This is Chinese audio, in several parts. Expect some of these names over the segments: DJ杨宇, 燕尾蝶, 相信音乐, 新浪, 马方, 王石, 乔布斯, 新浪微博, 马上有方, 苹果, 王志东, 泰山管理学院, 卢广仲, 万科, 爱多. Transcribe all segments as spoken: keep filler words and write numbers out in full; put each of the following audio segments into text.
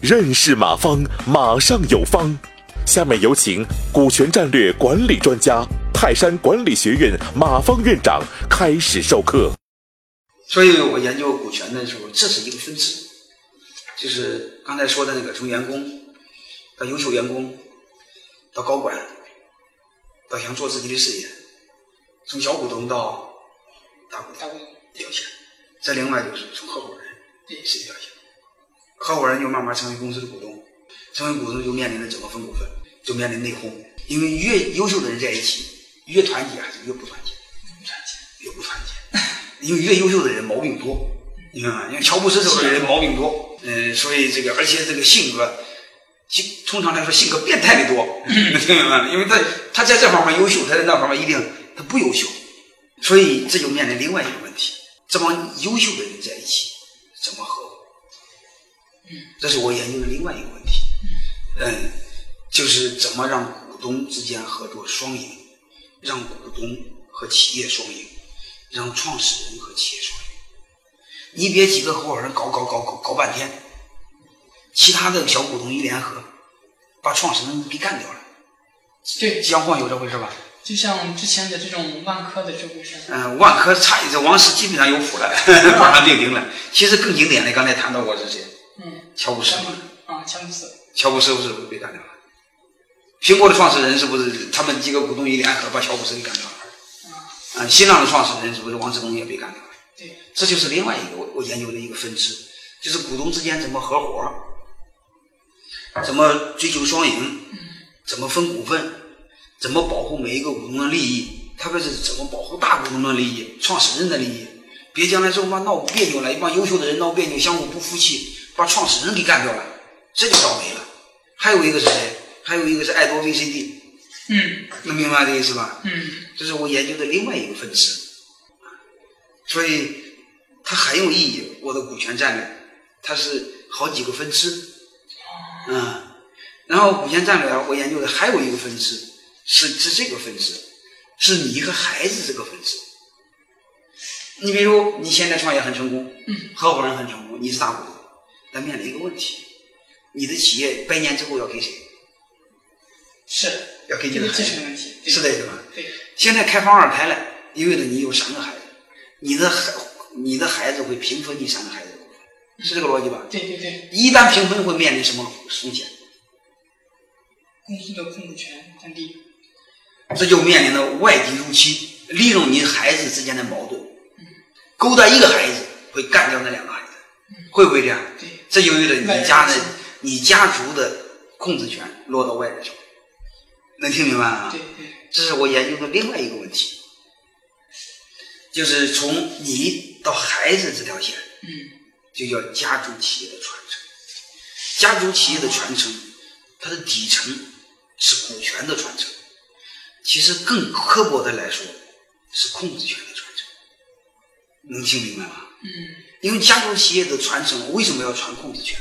认识马方，马上有方。下面有请股权战略管理专家、泰山管理学院马方院长开始授课。所以我研究股权的时候，这是一个分支，就是刚才说的那个，从员工到优秀员工，到高管，到想做自己的事业，从小股东到大股东表现。再另外就是从合伙人这也是表现。合伙人就慢慢成为公司的股东，成为股东就面临着怎么分股份，就面临内讧。因为越优秀的人在一起，越团结还是越不团结？团结，越不团结。因为越优秀的人毛病多，你看，因为乔布斯这种人毛病多，嗯，所以这个而且这个性格，性通常来说性格变态的多，因为他他在这方面优秀，他在那方面一定他不优秀，所以这就面临另外一个问题：这帮优秀的人在一起怎么合？这是我研究的另外一个问题，嗯，就是怎么让股东之间合作双赢，让股东和企业双赢，让创始人和企业双赢。你别几个合伙人搞搞搞搞搞半天，其他的小股东一联合，把创始人给干掉了。对，江晃有这回事吧？就像之前的这种万科的这回事。嗯，万科差一点，王石基本上有谱了，马上定型了。其实更经典的，刚才谈到过是谁？乔布斯啊，乔布斯，乔布斯不是被干掉了？苹果的创始人是不是他们几个股东一联合把乔布斯给干掉了？啊、嗯，新浪的创始人是不是王志东也被干掉了？对，这就是另外一个我我研究的一个分支，就是股东之间怎么合伙，怎么追求双赢，怎么分股份，怎么保护每一个股东的利益，特别是怎么保护大股东的利益、创始人的利益，别将来说嘛闹别扭了，一帮优秀的人闹别扭，相互不服气。把创始人给干掉了，这就倒霉了。还有一个是谁？还有一个是爱多 V C D。嗯，能明白这意思吧？嗯，这是我研究的另外一个分支，所以它很有意义。我的股权战略，它是好几个分支，嗯，然后股权战略我研究的还有一个分支是是这个分支，是你和孩子这个分支。你比如你现在创业很成功，嗯，合伙人很成功，你是大股东。但面临一个问题，你的企业百年之后要给谁？是要给你的孩子，是的，对吧？对。现在开放二胎了，意味着你有三个孩子，你的孩你的孩子会平分你三个孩子，是这个逻辑吧？对对对。一旦平分，会面临什么风险？公司的控股权降低，这就面临着外敌入侵，利用你孩子之间的矛盾，勾搭一个孩子会干掉那两个孩子，会不会这样？对。这意味着你家的、你家族的控制权落到外人手，能听明白吗？对对，这是我研究的另外一个问题，就是从你到孩子这条线，嗯，就叫家族企业的传承。家族企业的传承，它的底层是股权的传承，其实更刻薄的来说，是控制权的传承。能听明白吗？嗯。因为家族企业的传承，为什么要传控制权？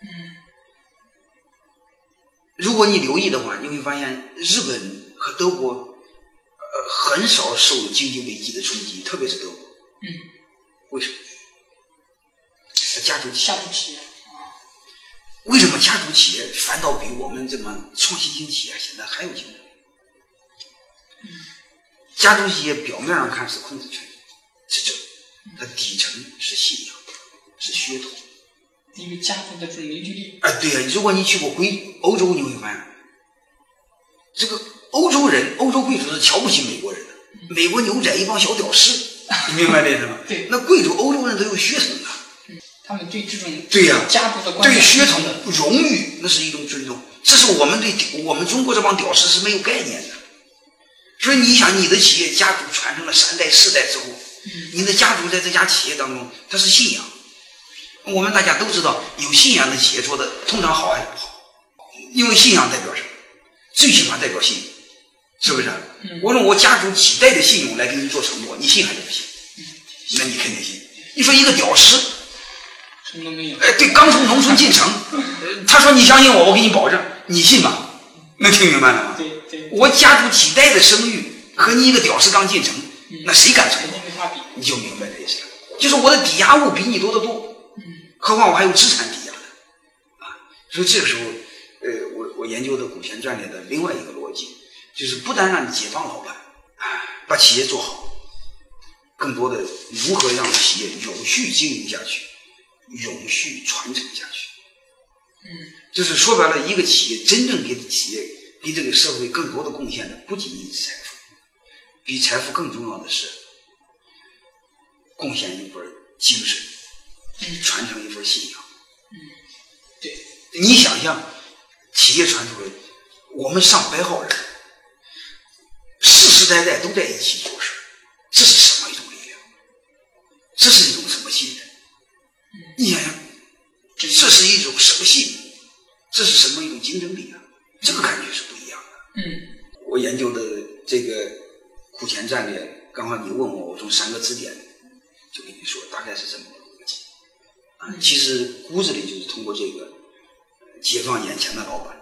嗯，如果你留意的话，你会发现日本和德国，呃，很少受经济危机的冲击，特别是德国。嗯，为什么？家族企业。家族企业。为什么家族企业反倒比我们这么创新型企业现在还有竞争力？嗯，家族企业表面上看是控制权。执政，它底层是信仰，是噱头，因为家族的这种凝聚力。哎，对呀、啊，如果你去过归欧洲，你会发现，这个欧洲人、欧洲贵族是瞧不起美国人的，美国牛仔一帮小屌丝，你明白这意思吗？对，那贵族、欧洲人都有血统的，他们对这种对呀家族的观念、对血统、荣誉，那是一种尊重，这是我们对我们中国这帮屌丝是没有概念的。所以你想，你的企业家族传承了三代、四代之后。你的家族在这家企业当中，它是信仰。我们大家都知道，有信仰的企业做的通常好还是不好，因为信仰代表什么？最起码代表信用，是不是？嗯、我用我家族几代的信用来给你做承诺，你信还是不信？嗯、那你肯定信。你说一个屌丝，什么都没有，哎，对，刚从农村进城，他说你相信我，我给你保证，你信吗？能听明白了吗？对对。我家族几代的声誉和你一个屌丝刚进城，那谁敢承诺？你就明白。就是我的抵押物比你多得多，何况我还有资产抵押的啊。所以这个时候呃我我研究的股权战略的另外一个逻辑，就是不但让你解放老板啊，把企业做好，更多的如何让企业永续经营下去，永续传承下去。嗯，就是说白了，一个企业真正给企业给这个社会更多的贡献的，不仅仅是财富，比财富更重要的是贡献一份精神，传承一份信仰。嗯，对，你想象企业传出来，我们上百号人，世世代代都在一起做事，这是什么一种力量？这是一种什么信任？你想想，这是一种什么信任？这是什么一种竞争力啊？这个感觉是不一样的。嗯，我研究的这个股权战略，刚好你问我，我从三个字典就跟你说，大概是这么个逻辑啊。其实骨子里就是通过这个解放眼前的老板，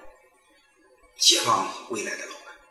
解放未来的老板。